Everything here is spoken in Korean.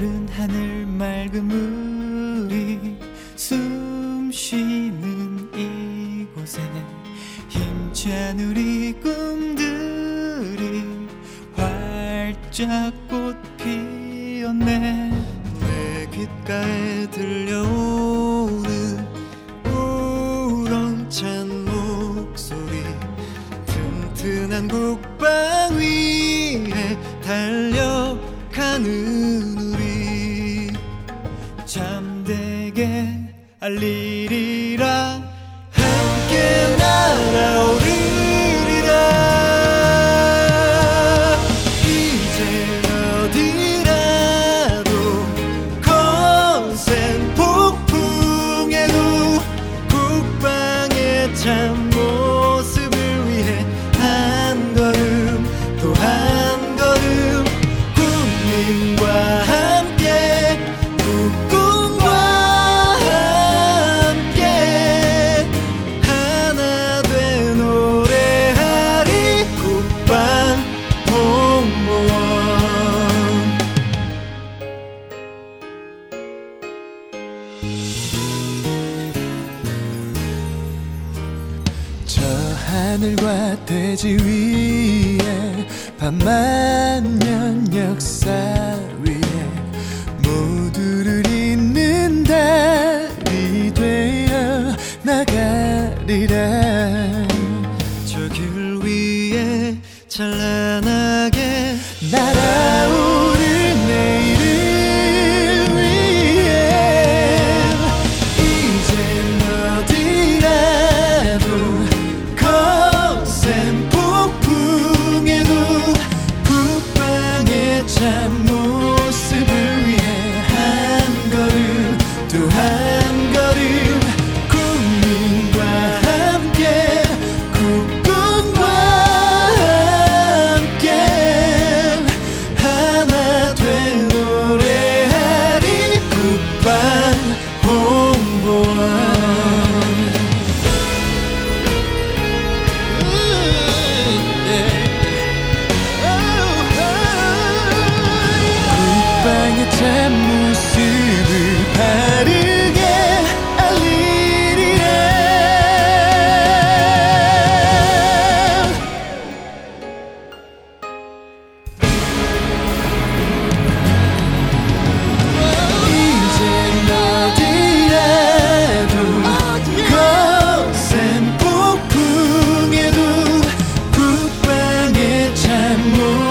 푸른 하늘 맑은 물이 숨 쉬는 이곳에 힘찬 우리 꿈들이 활짝 꽃 피었네. 내 귓가에 들려오는 우렁찬 목소리 튼튼한 곡방 위에 달려가는 우리 잠들게 알리리라. 함께 날아오르리라. 이제 어디라도 거센 폭풍에도 국방의 참 저 하늘과 대지 위에 밤만년 역사 위에 모두를 잇는 달이 되어 나가리라. 저 길 위에 찬란하게 날아오는 모